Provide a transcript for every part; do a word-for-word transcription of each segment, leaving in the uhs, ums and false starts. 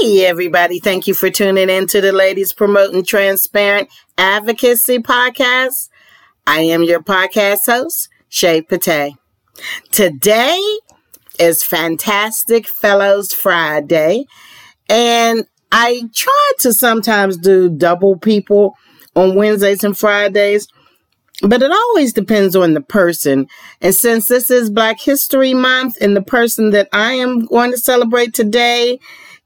Hey, everybody. Thank you for tuning in to the Ladies Promoting Transparent Advocacy Podcast. I am your podcast host, Shea Pate. Today is Fantastic Fellows Friday, and I try to sometimes do double people on Wednesdays and Fridays, but it always depends on the person. And since this is Black History Month and the person that I am going to celebrate today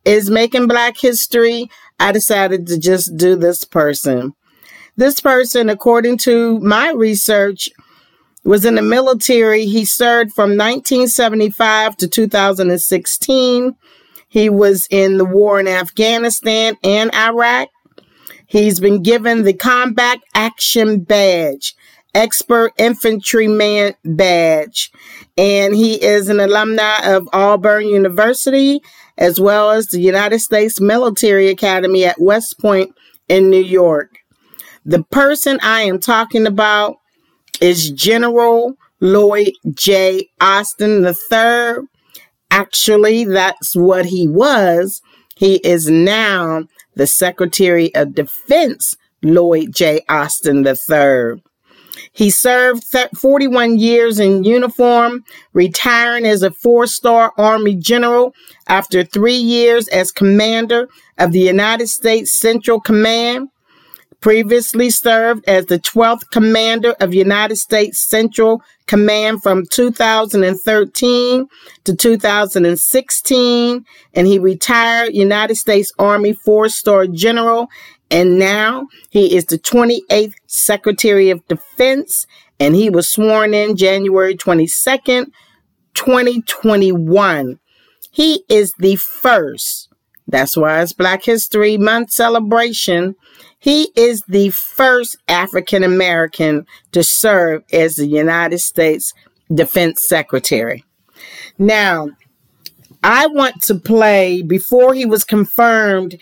is making Black history, I decided to just do this person. This person, according to my research, was in the military. He served from nineteen seventy-five to two thousand sixteen. He was in the war in Afghanistan and Iraq. He's been given the Combat Action Badge, Expert Infantryman Badge, and he is an alumni of Auburn University, as well as the United States Military Academy at West Point in New York. The person I am talking about is General Lloyd J. Austin the third. Actually, that's what he was. He is now the Secretary of Defense, Lloyd J. Austin the third. He served forty-one years in uniform, retiring as a four-star Army general after three years as commander of the United States Central Command. Previously served as the twelfth commander of United States Central Command from two thousand thirteen to two thousand sixteen, and he retired United States Army four-star general, and now he is the twenty-eighth Secretary of Defense, and he was sworn in January twenty-second, twenty twenty-one. He is the first, that's why it's Black History Month celebration, he is the first African American to serve as the United States Defense Secretary. Now, I want to play, before he was confirmed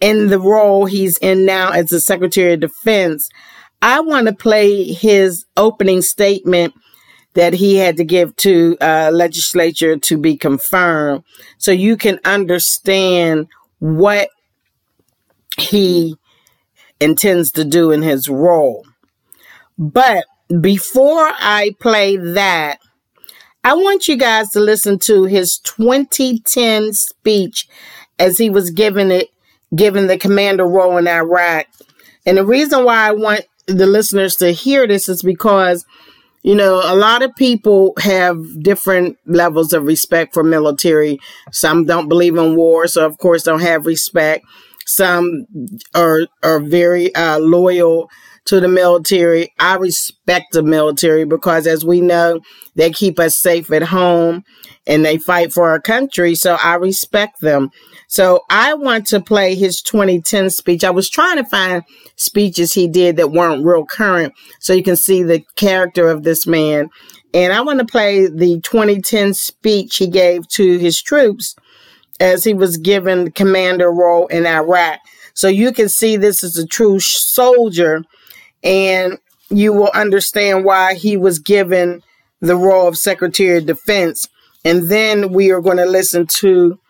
in the role he's in now as the Secretary of Defense, I want to play his opening statement that he had to give to uh, legislature to be confirmed, so you can understand what he intends to do in his role. But before I play that, I want you guys to listen to his twenty ten speech as he was given it, given the commander role in Iraq. And the reason why I want the listeners to hear this is because, you know, a lot of people have different levels of respect for military. Some don't believe in war, so of course don't have respect. Some are are very uh, loyal to the military. I respect the military because, as we know, they keep us safe at home and they fight for our country. So I respect them. So I want to play his twenty ten speech. I was trying to find speeches he did that weren't real current, so you can see the character of this man. And I want to play the twenty ten speech he gave to his troops as he was given the commander role in Iraq. So you can see this is a true soldier, and you will understand why he was given the role of Secretary of Defense. And then we are going to listen to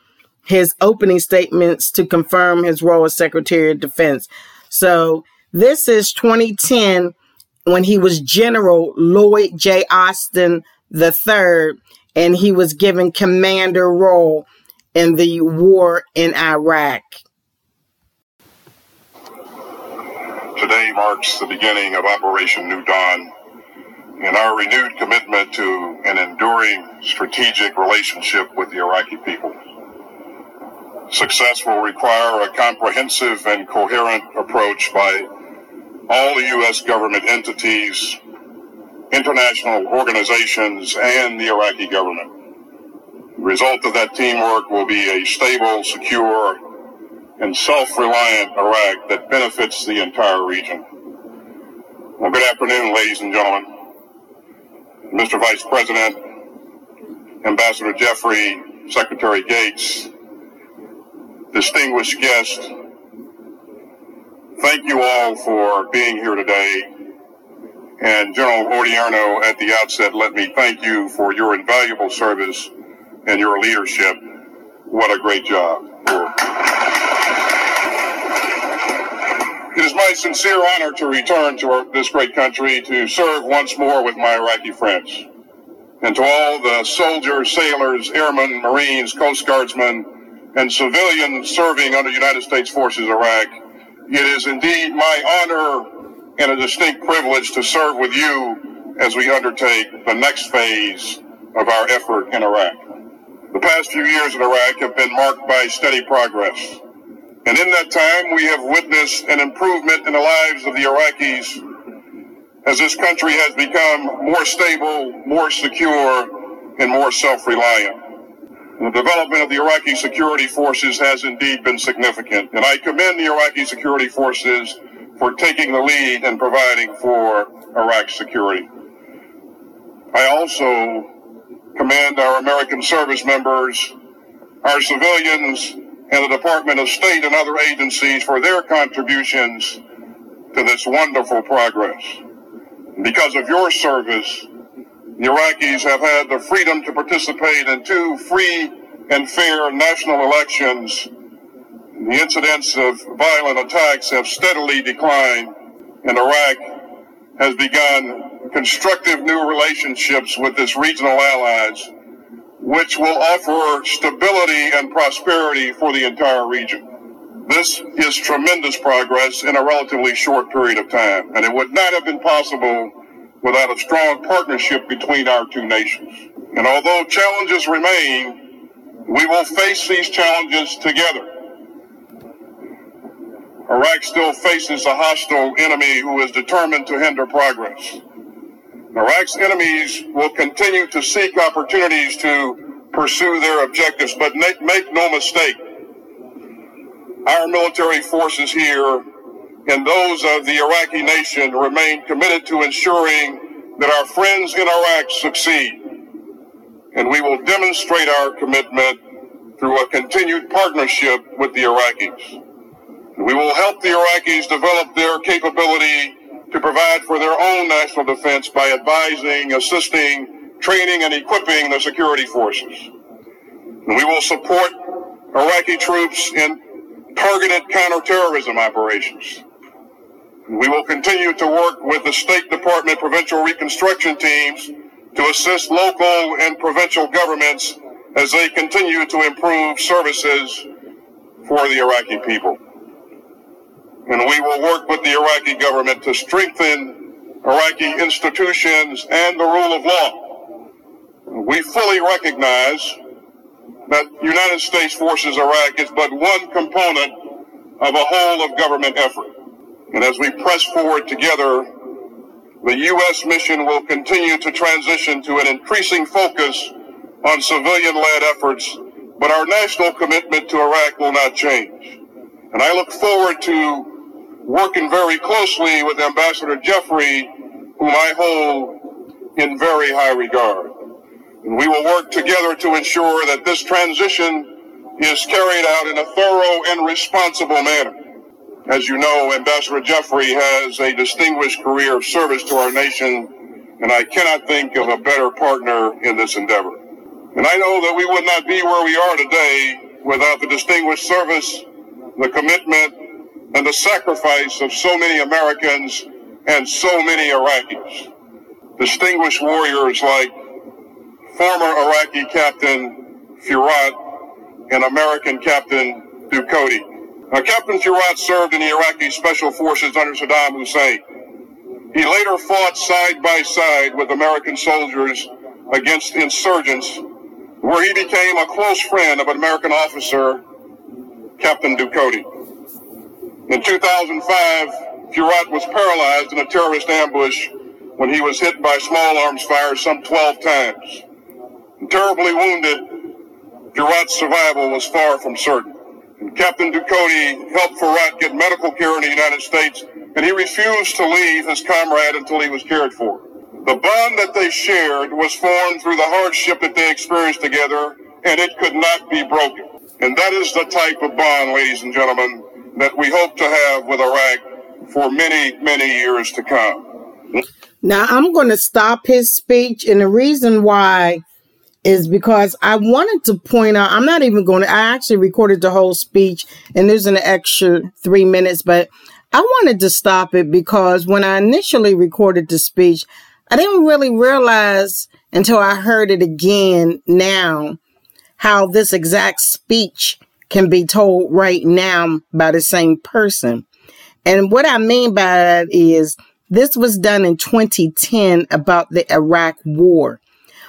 his opening statements to confirm his role as Secretary of Defense. So this is twenty ten, when he was General Lloyd J. Austin the third, and he was given commander role in the war in Iraq. Today marks the beginning of Operation New Dawn and our renewed commitment to an enduring strategic relationship with the Iraqi people. Success will require a comprehensive and coherent approach by all the U S government entities, international organizations, and the Iraqi government. The result of that teamwork will be a stable, secure, and self-reliant Iraq that benefits the entire region. Well, good afternoon, ladies and gentlemen. Mister Vice President, Ambassador Jeffrey, Secretary Gates, distinguished guests, thank you all for being here today. And General Odierno, at the outset, let me thank you for your invaluable service and your leadership. What a great job. my sincere honor to return to our, this great country to serve once more with my Iraqi friends. And to all the soldiers, sailors, airmen, Marines, Coast Guardsmen, and civilians serving under United States Forces Iraq, it is indeed my honor and a distinct privilege to serve with you as we undertake the next phase of our effort in Iraq. The past few years in Iraq have been marked by steady progress. And in that time, we have witnessed an improvement in the lives of the Iraqis as this country has become more stable, more secure, and more self-reliant. The development of the Iraqi Security Forces has indeed been significant, and I commend the Iraqi Security Forces for taking the lead and providing for Iraq's security. I also commend our American service members, our civilians, and the Department of State and other agencies for their contributions to this wonderful progress. Because of your service, the Iraqis have had the freedom to participate in two free and fair national elections. The incidents of violent attacks have steadily declined, and Iraq has begun constructive new relationships with its regional allies, which will offer stability and prosperity for the entire region. This is tremendous progress in a relatively short period of time, and it would not have been possible without a strong partnership between our two nations. And although challenges remain, we will face these challenges together. Iraq still faces a hostile enemy who is determined to hinder progress. Iraq's enemies will continue to seek opportunities to pursue their objectives, but make, make no mistake, our military forces here and those of the Iraqi nation remain committed to ensuring that our friends in Iraq succeed. And we will demonstrate our commitment through a continued partnership with the Iraqis. We will help the Iraqis develop their capability to provide for their own national defense by advising, assisting, training, and equipping the security forces. And we will support Iraqi troops in targeted counterterrorism operations. We will continue to work with the State Department Provincial Reconstruction Teams to assist local and provincial governments as they continue to improve services for the Iraqi people. And we will work with the Iraqi government to strengthen Iraqi institutions and the rule of law. We fully recognize that United States Forces Iraq is but one component of a whole-of-government effort. And as we press forward together, the U S mission will continue to transition to an increasing focus on civilian-led efforts, but our national commitment to Iraq will not change. And I look forward to working very closely with Ambassador Jeffrey, whom I hold in very high regard. We will work together to ensure that this transition is carried out in a thorough and responsible manner. As you know, Ambassador Jeffrey has a distinguished career of service to our nation, and I cannot think of a better partner in this endeavor. And I know that we would not be where we are today without the distinguished service, the commitment, and the sacrifice of so many Americans and so many Iraqis. Distinguished warriors like former Iraqi Captain Furat and American Captain Ducote. Now, Captain Furat served in the Iraqi Special Forces under Saddam Hussein. He later fought side by side with American soldiers against insurgents, where he became a close friend of an American officer, Captain Ducote. In two thousand five, Furat was paralyzed in a terrorist ambush when he was hit by small arms fire some twelve times. Terribly wounded, Furat's survival was far from certain. And Captain Ducote helped Furat get medical care in the United States, and he refused to leave his comrade until he was cared for. The bond that they shared was formed through the hardship that they experienced together, and it could not be broken. And that is the type of bond, ladies and gentlemen, that we hope to have with Iraq for many, many years to come. Now, I'm going to stop his speech, and the reason why is because I wanted to point out, I'm not even going to, I actually recorded the whole speech and there's an extra three minutes, but I wanted to stop it because when I initially recorded the speech, I didn't really realize until I heard it again now how this exact speech can be told right now by the same person. And what I mean by that is this was done in twenty ten about the Iraq war.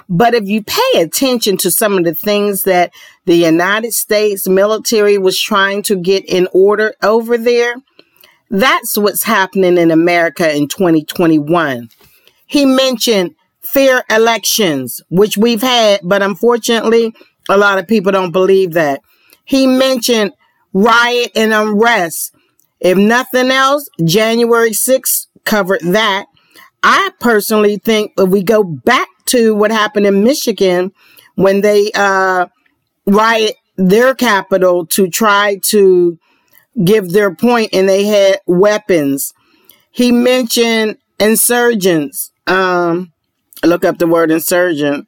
But if you pay attention to some of the things that the United States military was trying to get in order over there, that's what's happening in America in twenty twenty-one. He mentioned fair elections, which we've had, but unfortunately, a lot of people don't believe that. He mentioned riot and unrest. If nothing else, January sixth covered that. I personally think if we go back to what happened in Michigan when they uh riot their capital to try to give their point and they had weapons. He mentioned insurgents. Um, look up the word insurgent.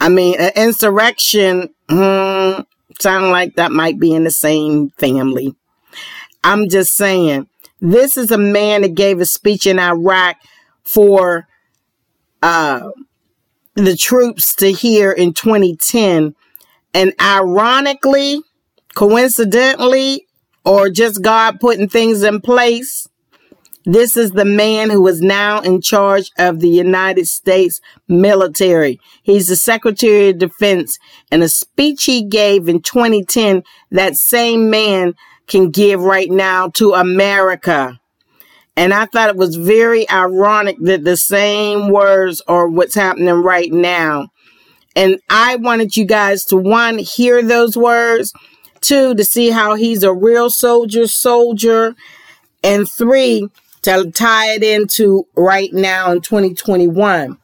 I mean, an insurrection, hmm, sound like that might be in the same family. I'm just saying, this is a man that gave a speech in Iraq for uh, the troops to hear in twenty ten. And ironically, coincidentally, or just God putting things in place, this is the man who is now in charge of the United States military. He's the Secretary of Defense. And a speech he gave in twenty ten, that same man can give right now to America. And I thought it was very ironic that the same words are what's happening right now. And I wanted you guys to, one, hear those words, two, to see how he's a real soldier, soldier, and three, to tie it into right now in twenty twenty-one.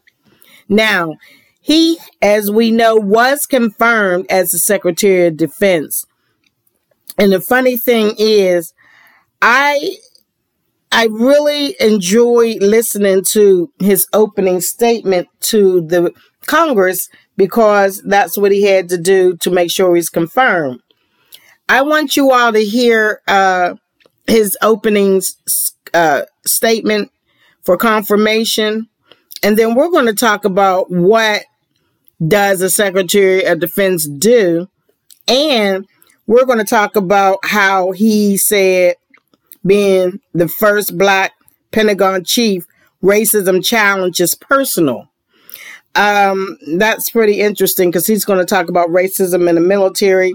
Now, he, as we know, was confirmed as the Secretary of Defense. And the funny thing is, I I really enjoyed listening to his opening statement to the Congress because that's what he had to do to make sure he's confirmed. I want you all to hear uh, his opening uh, statement for confirmation, and then we're going to talk about what does the Secretary of Defense do, and we're going to talk about how he said being the first Black Pentagon chief, racism challenge is personal. Um, that's pretty interesting because he's going to talk about racism in the military.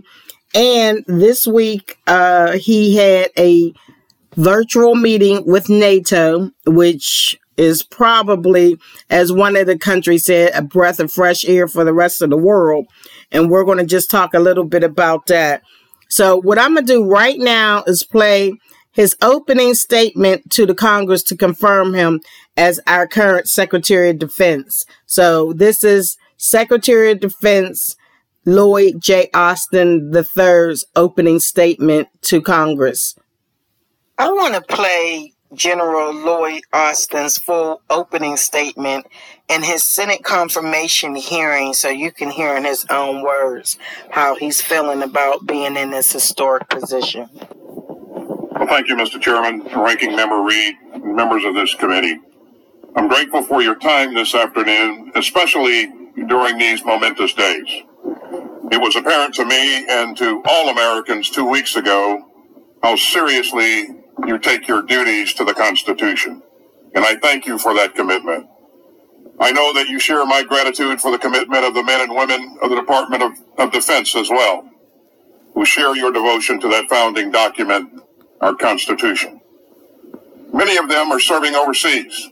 And this week, uh, he had a virtual meeting with NATO, which is probably, as one of the countries said, a breath of fresh air for the rest of the world. And we're going to just talk a little bit about that. So what I'm going to do right now is play his opening statement to the Congress to confirm him as our current Secretary of Defense. So this is Secretary of Defense Lloyd J. Austin the third's opening statement to Congress. I want to play General Lloyd Austin's full opening statement in his Senate confirmation hearing so you can hear in his own words how he's feeling about being in this historic position. Well, thank you, Mister Chairman, Ranking Member Reed, and members of this committee. I'm grateful for your time this afternoon, especially during these momentous days. It was apparent to me and to all Americans two weeks ago how seriously you take your duties to the Constitution, and I thank you for that commitment. I know that you share my gratitude for the commitment of the men and women of the Department of, of Defense as well, who share your devotion to that founding document, our Constitution. Many of them are serving overseas.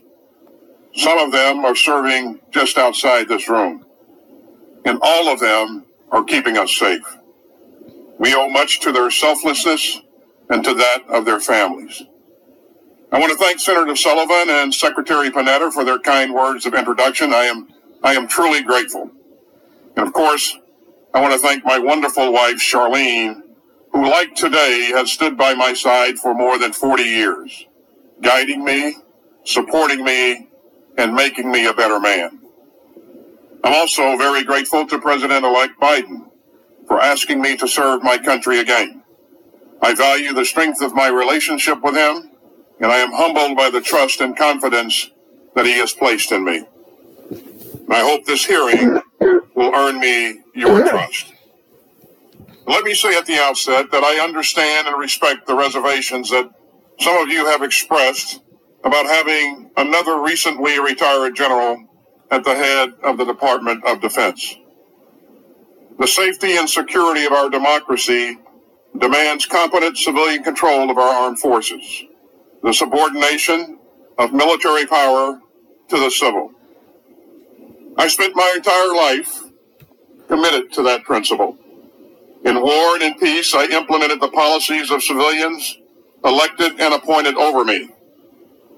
Some of them are serving just outside this room, and all of them are keeping us safe. We owe much to their selflessness and to that of their families. I want to thank Senator Sullivan and Secretary Panetta for their kind words of introduction. I am I am truly grateful. And of course, I want to thank my wonderful wife, Charlene, who, like today, has stood by my side for more than forty years, guiding me, supporting me, and making me a better man. I'm also very grateful to President-elect Biden for asking me to serve my country again. I value the strength of my relationship with him and I am humbled by the trust and confidence that he has placed in me. And I hope this hearing will earn me your trust. Let me say at the outset that I understand and respect the reservations that some of you have expressed about having another recently retired general at the head of the Department of Defense. The safety and security of our democracy demands competent civilian control of our armed forces, the subordination of military power to the civil. I spent my entire life committed to that principle. In war and in peace, I implemented the policies of civilians elected and appointed over me,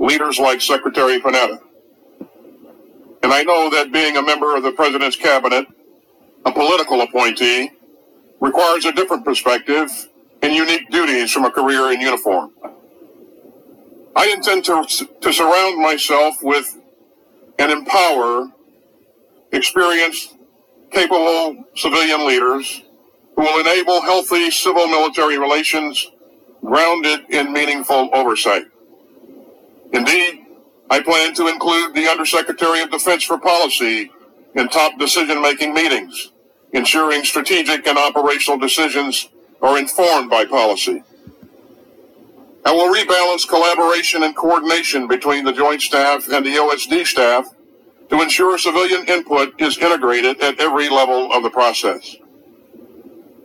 leaders like Secretary Panetta. And I know that being a member of the president's cabinet, a political appointee, requires a different perspective and unique duties from a career in uniform. I intend to, to surround myself with and empower experienced, capable civilian leaders who will enable healthy civil-military relations grounded in meaningful oversight. Indeed, I plan to include the Undersecretary of Defense for Policy in top decision-making meetings, ensuring strategic and operational decisions are informed by policy. I will rebalance collaboration and coordination between the Joint Staff and the O S D staff to ensure civilian input is integrated at every level of the process.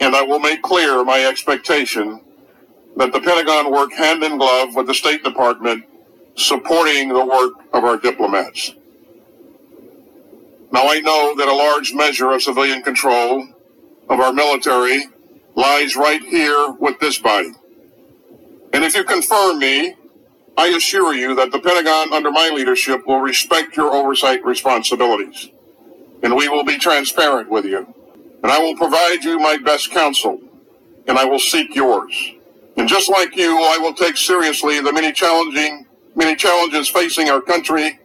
And I will make clear my expectation that the Pentagon work hand in glove with the State Department, supporting the work of our diplomats. Now, I know that a large measure of civilian control of our military lies right here with this body. And if you confirm me, I assure you that the Pentagon under my leadership will respect your oversight responsibilities, and we will be transparent with you. And I will provide you my best counsel, and I will seek yours. And just like you, I will take seriously the many challenging, many challenges facing our country,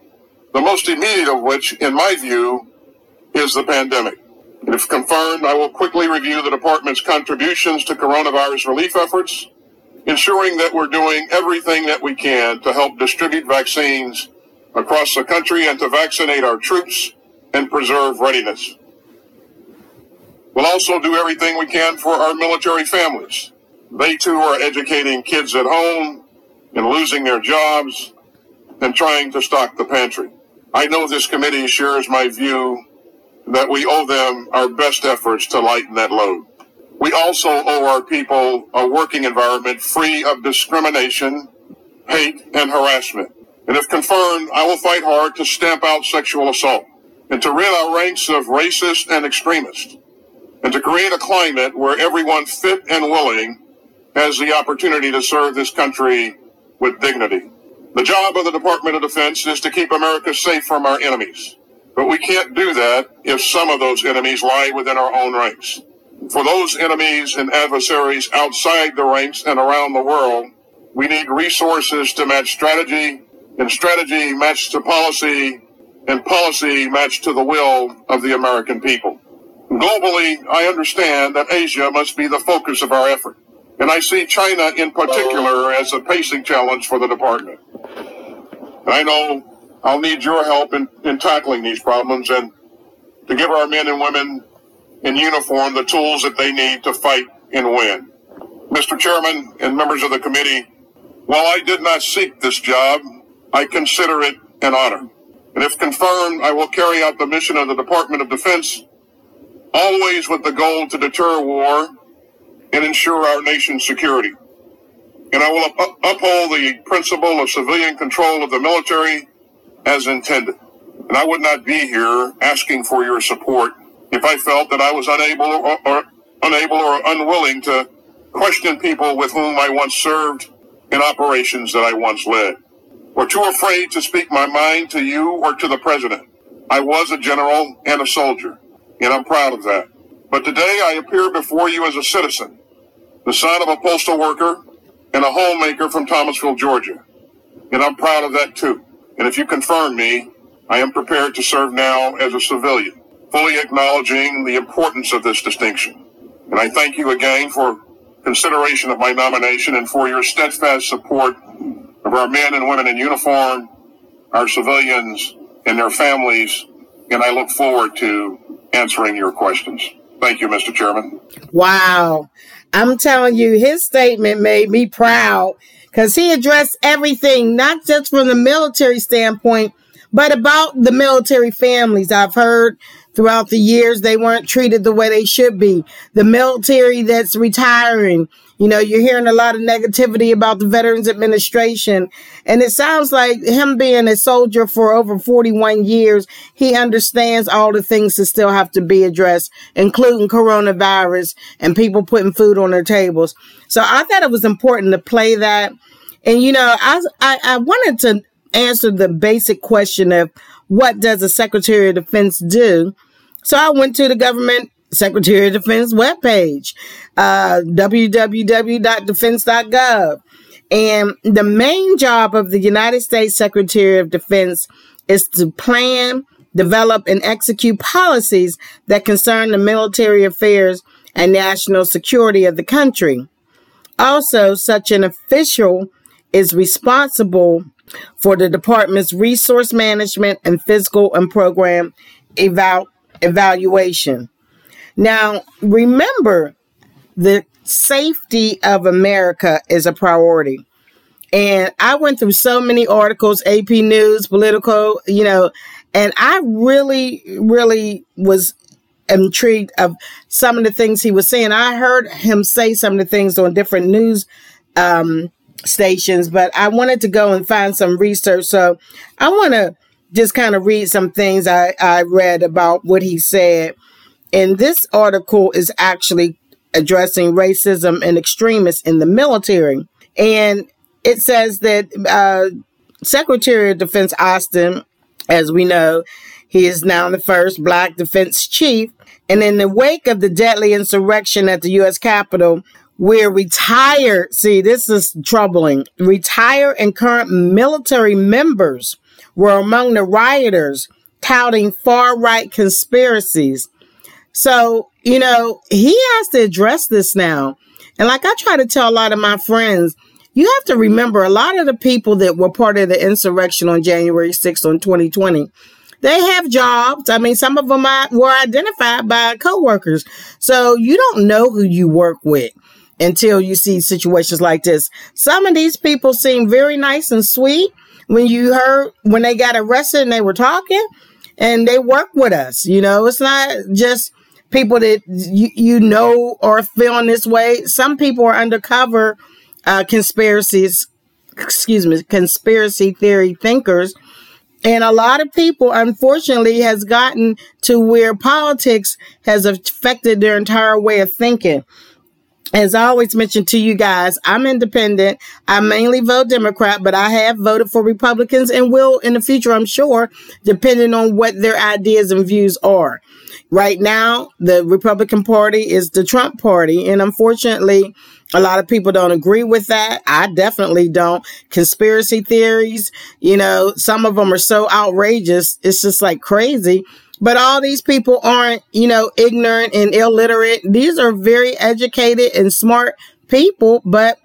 the most immediate of which, in my view, is the pandemic. And if confirmed, I will quickly review the department's contributions to coronavirus relief efforts, ensuring that we're doing everything that we can to help distribute vaccines across the country and to vaccinate our troops and preserve readiness. We'll also do everything we can for our military families. They too are educating kids at home and losing their jobs and trying to stock the pantry. I know this committee shares my view that we owe them our best efforts to lighten that load. We also owe our people a working environment free of discrimination, hate, and harassment. And if confirmed, I will fight hard to stamp out sexual assault and to rid our ranks of racists and extremists, and to create a climate where everyone fit and willing has the opportunity to serve this country with dignity. The job of the Department of Defense is to keep America safe from our enemies, but we can't do that if some of those enemies lie within our own ranks. For those enemies and adversaries outside the ranks and around the world, we need resources to match strategy, and strategy matched to policy, and policy matched to the will of the American people. Globally, I understand that Asia must be the focus of our effort, and I see China in particular as a pacing challenge for the department. And I know I'll need your help in, in tackling these problems and to give our men and women in uniform the tools that they need to fight and win. Mister Chairman and members of the committee, while I did not seek this job, I consider it an honor. And if confirmed, I will carry out the mission of the Department of Defense, always with the goal to deter war and ensure our nation's security. And I will up- uphold the principle of civilian control of the military as intended. And I would not be here asking for your support if I felt that I was unable or, or unable or unwilling to question people with whom I once served in operations that I once led, or too afraid to speak my mind to you or to the president. I was a general and a soldier, and I'm proud of that. But today I appear before you as a citizen, the son of a postal worker and a homemaker from Thomasville, Georgia. And I'm proud of that too. And if you confirm me, I am prepared to serve now as a civilian, fully acknowledging the importance of this distinction. And I thank you again for consideration of my nomination and for your steadfast support of of our men and women in uniform, our civilians and their families, and I look forward to answering your questions. Thank you, Mister Chairman. Wow. I'm telling you, his statement made me proud because he addressed everything, not just from the military standpoint, but about the military families. I've heard throughout the years they weren't treated the way they should be. The military that's retiring, you know, you're hearing a lot of negativity about the Veterans Administration. And it sounds like him being a soldier for over forty-one years, he understands all the things that still have to be addressed, including coronavirus and people putting food on their tables. So I thought it was important to play that. And, you know, I, I, I wanted to answer the basic question of what does the Secretary of Defense do? So I went to the government Secretary of Defense webpage, uh, w w w dot defense dot gov. And the main job of the United States Secretary of Defense is to plan, develop, and execute policies that concern the military affairs and national security of the country. Also, such an official is responsible for the department's resource management and fiscal and program eval- evaluation. Now, remember, the safety of America is a priority. And I went through so many articles, A P News, Politico, you know, and I really, really was intrigued of some of the things he was saying. I heard him say some of the things on different news um stations, but I wanted to go and find some research. So I want to just kind of read some things I, I read about what he said. And this article is actually addressing racism and extremists in the military. And it says that uh, Secretary of Defense Austin, as we know, he is now the first Black defense chief. And in the wake of the deadly insurrection at the U S Capitol, where retired, see, this is troubling, retired and current military members were among the rioters touting far-right conspiracies. So, you know, he has to address this now. And like I try to tell a lot of my friends, you have to remember a lot of the people that were part of the insurrection on January sixth on twenty twenty, they have jobs. I mean, some of them were identified by coworkers. So you don't know who you work with until you see situations like this. Some of these people seem very nice and sweet when you heard when they got arrested and they were talking and they work with us. You know, it's not just people that you, you know are feeling this way. Some people are undercover uh, conspiracies, excuse me, conspiracy theory thinkers. And a lot of people, unfortunately, has gotten to where politics has affected their entire way of thinking. As I always mention to you guys, I'm independent. I mainly vote Democrat, but I have voted for Republicans and will in the future, I'm sure, depending on what their ideas and views are. Right now, the Republican Party is the Trump Party. And unfortunately, a lot of people don't agree with that. I definitely don't. Conspiracy theories, you know, some of them are so outrageous. It's just like crazy. But all these people aren't, you know, ignorant and illiterate. These are very educated and smart people. But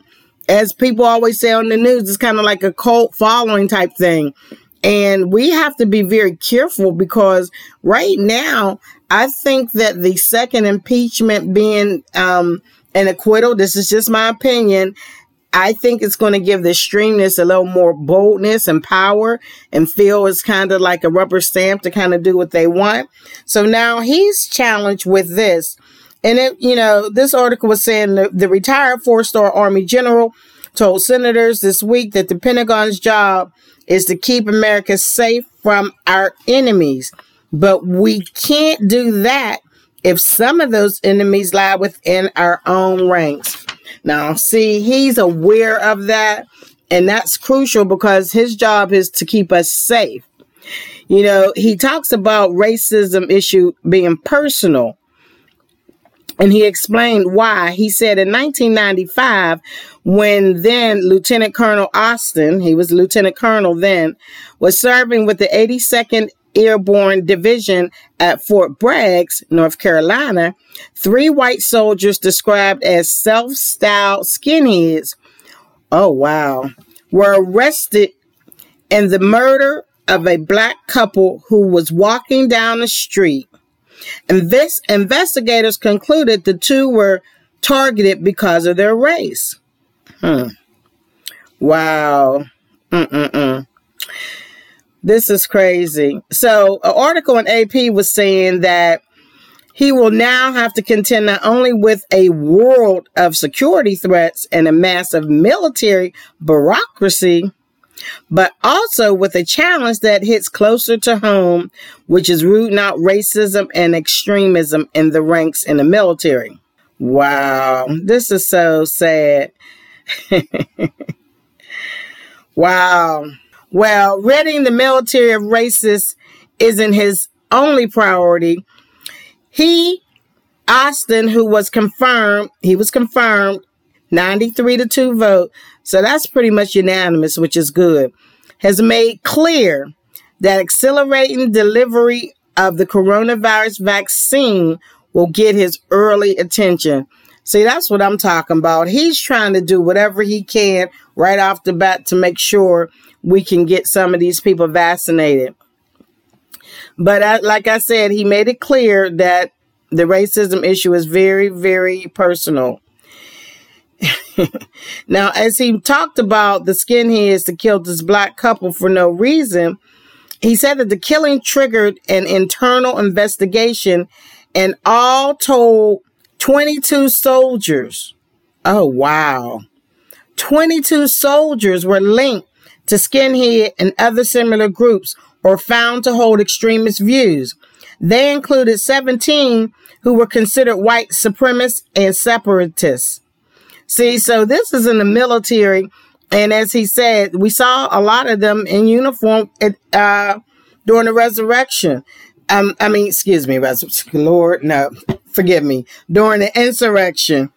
as people always say on the news, it's kind of like a cult following type thing. And we have to be very careful because right now, I think that the second impeachment being um, an acquittal, this is just my opinion, I think it's going to give the extremists a little more boldness and power and feel it's kind of like a rubber stamp to kind of do what they want. So now he's challenged with this. And, it, you know, this article was saying the, the retired four-star Army general told senators this week that the Pentagon's job is to keep America safe from our enemies. But we can't do that if some of those enemies lie within our own ranks. Now, see, he's aware of that, and that's crucial because his job is to keep us safe. You know, he talks about racism issue being personal, and he explained why. He said in nineteen ninety-five, when then Lieutenant Colonel Austin, he was Lieutenant Colonel then, was serving with the eighty-second Airborne Division at Fort Bragg, North Carolina, three white soldiers described as self-styled skinheads. Oh, wow. were arrested in the murder of a black couple who was walking down the street. And this investigators concluded the two were targeted because of their race. Hmm. Wow. Mm-mm-mm. This is crazy. So an article in A P was saying that he will now have to contend not only with a world of security threats and a massive military bureaucracy, but also with a challenge that hits closer to home, which is rooting out racism and extremism in the ranks in the military. Wow, this is so sad. Wow. Well, ridding the military of racists isn't his only priority. He, Austin, who was confirmed, he was confirmed ninety-three to two vote. So that's pretty much unanimous, which is good, has made clear that accelerating delivery of the coronavirus vaccine will get his early attention. See, that's what I'm talking about. He's trying to do whatever he can right off the bat to make sure we can get some of these people vaccinated. But I, like I said, he made it clear that the racism issue is very, very personal. Now, as he talked about the skinheads that killed this black couple for no reason, he said that the killing triggered an internal investigation and all told twenty-two soldiers. Oh, wow. twenty-two soldiers were linked to skinhead and other similar groups or found to hold extremist views. They included seventeen who were considered white supremacists and separatists. See, so this is in the military, and as he said, we saw a lot of them in uniform at, uh, during the resurrection. Um, I mean, excuse me, Lord, no, forgive me, during the insurrection.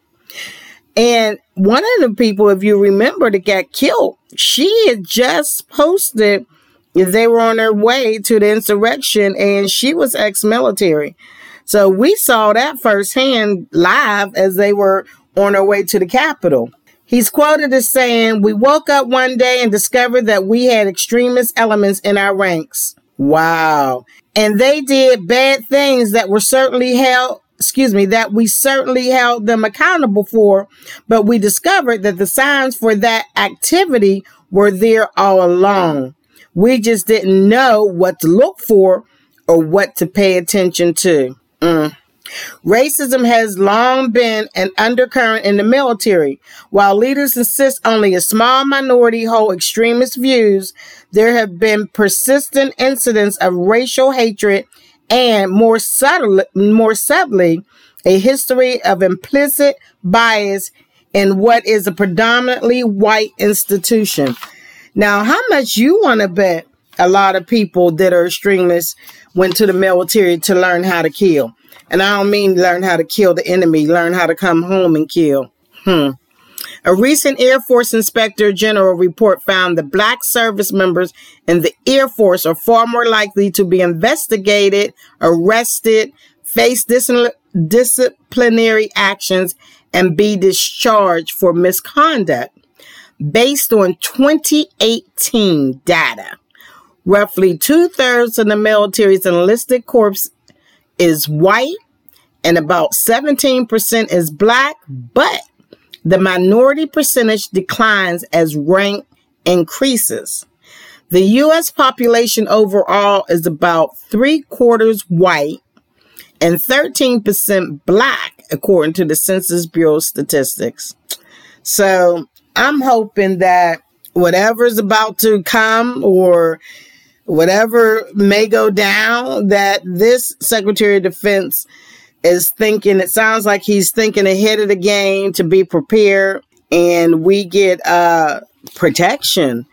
And one of the people, if you remember, that got killed, she had just posted they were on their way to the insurrection, and she was ex-military. So we saw that firsthand live as they were on our way to the Capitol. He's quoted as saying, "We woke up one day and discovered that we had extremist elements in our ranks." Wow. "And they did bad things that were certainly held, excuse me, that we certainly held them accountable for, but we discovered that the signs for that activity were there all along. We just didn't know what to look for or what to pay attention to." Mm. Racism has long been an undercurrent in the military. While leaders insist only a small minority hold extremist views, there have been persistent incidents of racial hatred and, more subtly, more subtly, a history of implicit bias in what is a predominantly white institution. Now, how much you want to bet a lot of people that are extremists went to the military to learn how to kill? And I don't mean learn how to kill the enemy, learn how to come home and kill. Hmm. A recent Air Force Inspector General report found that black service members in the Air Force are far more likely to be investigated, arrested, face dis- disciplinary actions, and be discharged for misconduct. Based on twenty eighteen data, roughly two-thirds of the military's enlisted corps is white and about seventeen percent is black, but the minority percentage declines as rank increases. The U S population overall is about three quarters white and thirteen percent black, according to the Census Bureau statistics. So I'm hoping that whatever's about to come or whatever may go down, that this Secretary of Defense is thinking, it sounds like he's thinking ahead of the game to be prepared, and we get uh, protection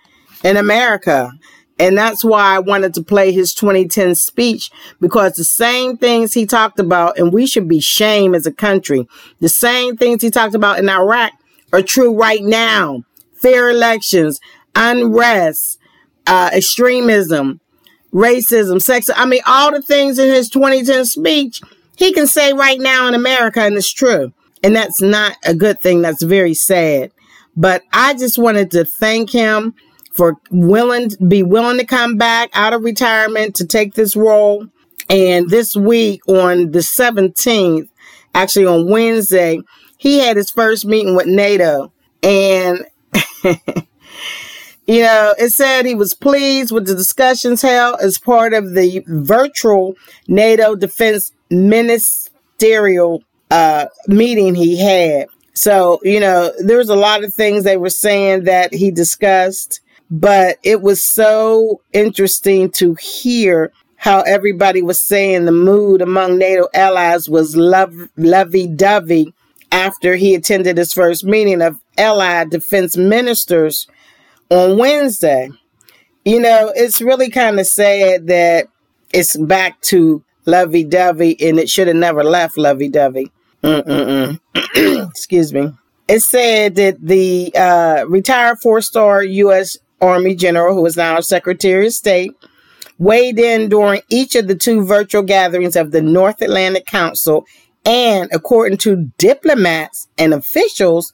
in America. And that's why I wanted to play his twenty ten speech, because the same things he talked about, and we should be shamed as a country, the same things he talked about in Iraq are true right now. Fair elections, unrest, Uh, extremism, racism, sex. I mean, all the things in his twenty ten speech, he can say right now in America, and it's true. And that's not a good thing. That's very sad. But I just wanted to thank him for willing, be willing to come back out of retirement to take this role. And this week on the seventeenth, actually on Wednesday, he had his first meeting with NATO. And, you know, it said he was pleased with the discussions held as part of the virtual NATO Defense Ministerial uh, meeting he had. So, you know, there was a lot of things they were saying that he discussed, but it was so interesting to hear how everybody was saying the mood among NATO allies was love, lovey-dovey after he attended his first meeting of ally defense ministers on Wednesday. You know, it's really kind of sad that it's back to lovey-dovey, and it should have never left lovey-dovey. Mm-mm-mm. Excuse me. It said that the uh, retired four-star U S Army general, who is now Secretary of State, weighed in during each of the two virtual gatherings of the North Atlantic Council and, according to diplomats and officials,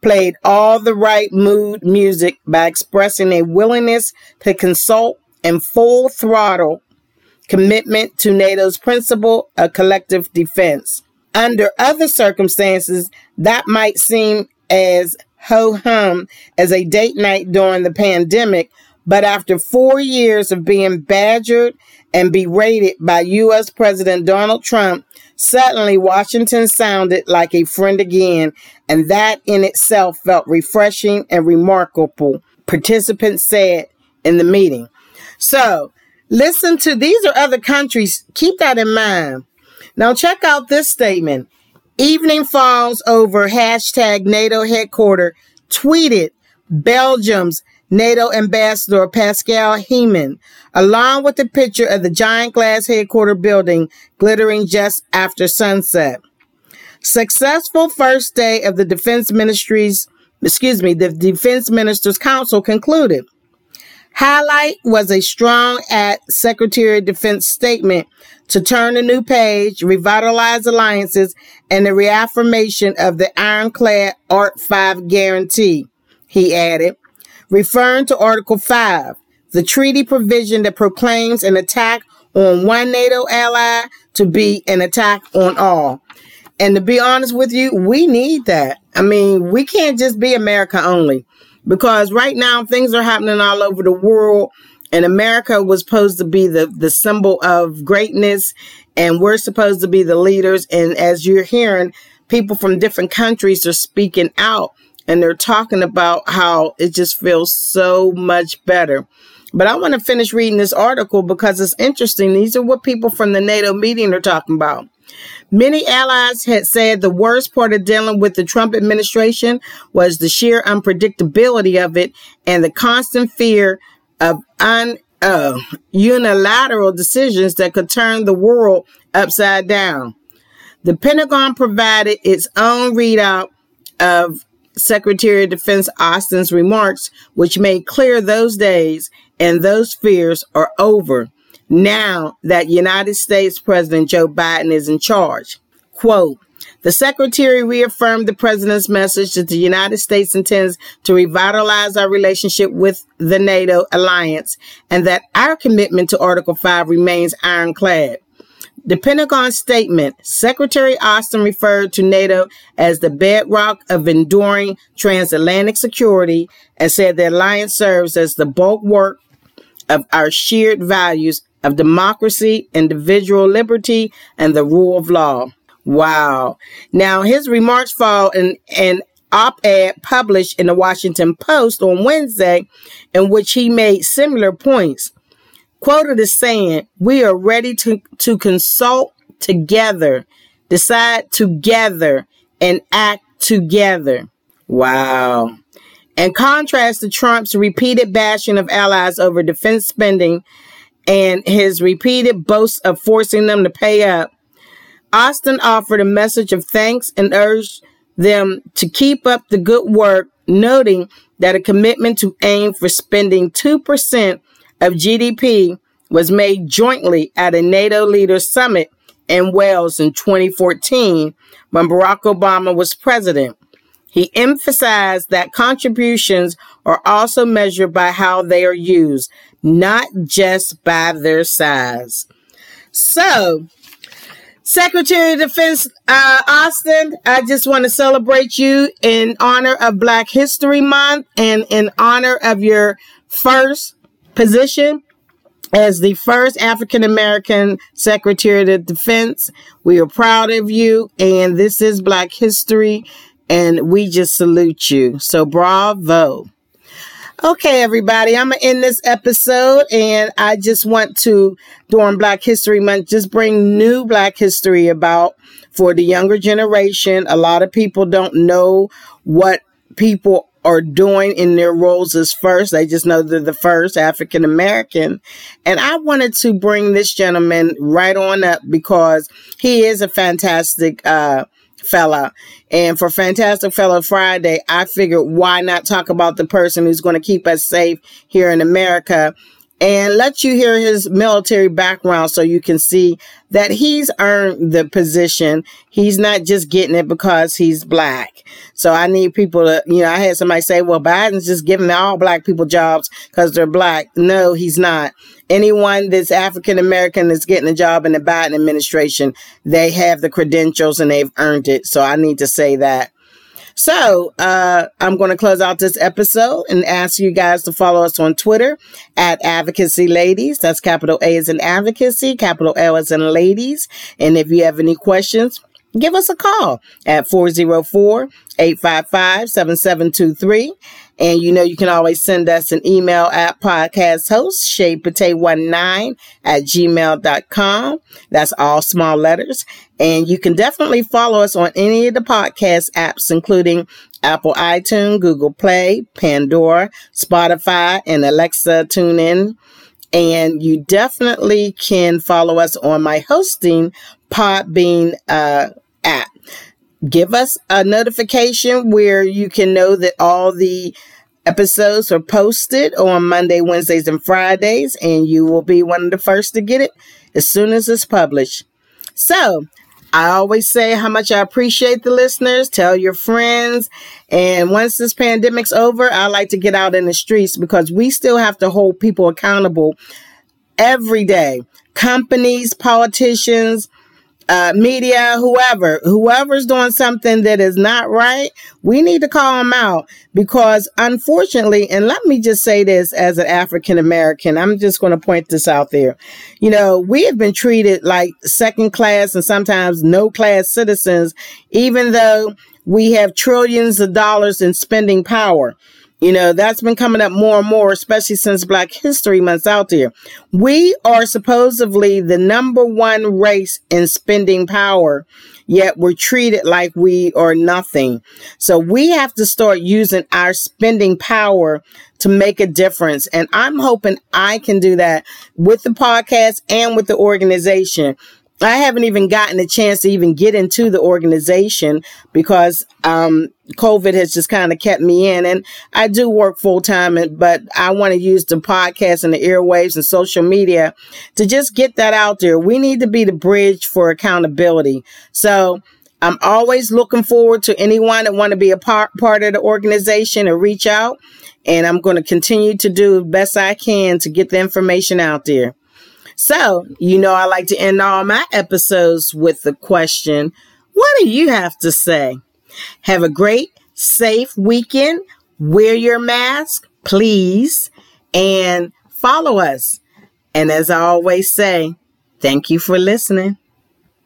played all the right mood music by expressing a willingness to consult and full throttle commitment to NATO's principle of collective defense. Under other circumstances, that might seem as ho-hum as a date night during the pandemic, but after four years of being badgered and berated by U S President Donald Trump, suddenly Washington sounded like a friend again, and that in itself felt refreshing and remarkable, participants said in the meeting. So, listen to, these are other countries. Keep that in mind. Now, check out this statement. Evening falls over, hashtag NATO headquarters, tweeted Belgium's NATO Ambassador Pascal Heeman, along with a picture of the giant glass headquarters building glittering just after sunset. Successful first day of the Defense Ministries, excuse me, the Defense Ministers Council concluded. Highlight was a strong at Secretary of Defense statement to turn a new page, revitalize alliances, and the reaffirmation of the ironclad Article five guarantee, he added. Referring to Article five, the treaty provision that proclaims an attack on one NATO ally to be an attack on all. And to be honest with you, we need that. I mean, we can't just be America only, because right now things are happening all over the world, and America was supposed to be the, the symbol of greatness, and we're supposed to be the leaders. And as you're hearing, people from different countries are speaking out. And they're talking about how it just feels so much better. But I want to finish reading this article because it's interesting. These are what people from the NATO meeting are talking about. Many allies had said the worst part of dealing with the Trump administration was the sheer unpredictability of it and the constant fear of un, uh, unilateral decisions that could turn the world upside down. The Pentagon provided its own readout of Secretary of Defense Austin's remarks, which made clear those days and those fears are over now that United States President Joe Biden is in charge. Quote, the Secretary reaffirmed the President's message that the United States intends to revitalize our relationship with the NATO alliance and that our commitment to Article five remains ironclad. The Pentagon statement, Secretary Austin referred to NATO as the bedrock of enduring transatlantic security and said the alliance serves as the bulwark of our shared values of democracy, individual liberty, and the rule of law. Wow. Now, his remarks fall in an op-ed published in the Washington Post on Wednesday, in which he made similar points. Quoted as saying, we are ready to, to consult together, decide together, and act together. Wow. In contrast to Trump's repeated bashing of allies over defense spending and his repeated boasts of forcing them to pay up, Austin offered a message of thanks and urged them to keep up the good work, noting that a commitment to aim for spending two percent of G D P was made jointly at a NATO leaders summit in Wales in twenty fourteen when Barack Obama was president. He emphasized that contributions are also measured by how they are used, not just by their size. So, Secretary of Defense uh, Austin, I just want to celebrate you in honor of Black History Month and in honor of your first position as the first African-American Secretary of Defense. We are proud of you, and this is Black History, and we just salute you. So bravo. Okay, everybody, I'm going to end this episode, and I just want to, during Black History Month, just bring new Black history about for the younger generation. A lot of people don't know what people are doing in their roles as first. They just know they're the first African American. And I wanted to bring this gentleman right on up because he is a fantastic uh fella. And for Fantastic Fellow Friday, I figured why not talk about the person who's going to keep us safe here in America and let you hear his military background so you can see that he's earned the position. He's not just getting it because he's Black. So I need people to, you know, I had somebody say, well, Biden's just giving all Black people jobs because they're Black. No, he's not. Anyone that's African American that's getting a job in the Biden administration, they have the credentials and they've earned it. So I need to say that. So uh, I'm going to close out this episode and ask you guys to follow us on Twitter at Advocacy Ladies. That's capital A as in advocacy, capital L as in ladies. And if you have any questions, give us a call at four oh four, eight five five, seven seven two three. And you know you can always send us an email at podcasthost, shea pate nineteen at gmail dot com. That's all small letters. And you can definitely follow us on any of the podcast apps, including Apple iTunes, Google Play, Pandora, Spotify, and Alexa TuneIn. And you definitely can follow us on my hosting Podbean uh, app. Give us a notification where you can know that all the episodes are posted on Monday, Wednesdays, and Fridays, and you will be one of the first to get it as soon as it's published. So I always say how much I appreciate the listeners. Tell your friends. And once this pandemic's over, I like to get out in the streets because we still have to hold people accountable every day. Companies, politicians, Uh, media, whoever, whoever's doing something that is not right, we need to call them out because unfortunately, and let me just say this as an African American, I'm just going to point this out there. You know, we have been treated like second class and sometimes no class citizens, even though we have trillions of dollars in spending power. You know, that's been coming up more and more, especially since Black History Month's out there. We are supposedly the number one race in spending power, yet we're treated like we are nothing. So we have to start using our spending power to make a difference. And I'm hoping I can do that with the podcast and with the organization. I haven't even gotten a chance to even get into the organization because um, COVID has just kind of kept me in. And I do work full time, but I want to use the podcast and the airwaves and social media to just get that out there. We need to be the bridge for accountability. So I'm always looking forward to anyone that want to be a part, part of the organization and reach out. And I'm going to continue to do the best I can to get the information out there. So, you know, I like to end all my episodes with the question, what do you have to say? Have a great, safe weekend. Wear your mask, please, and follow us. And as I always say, thank you for listening.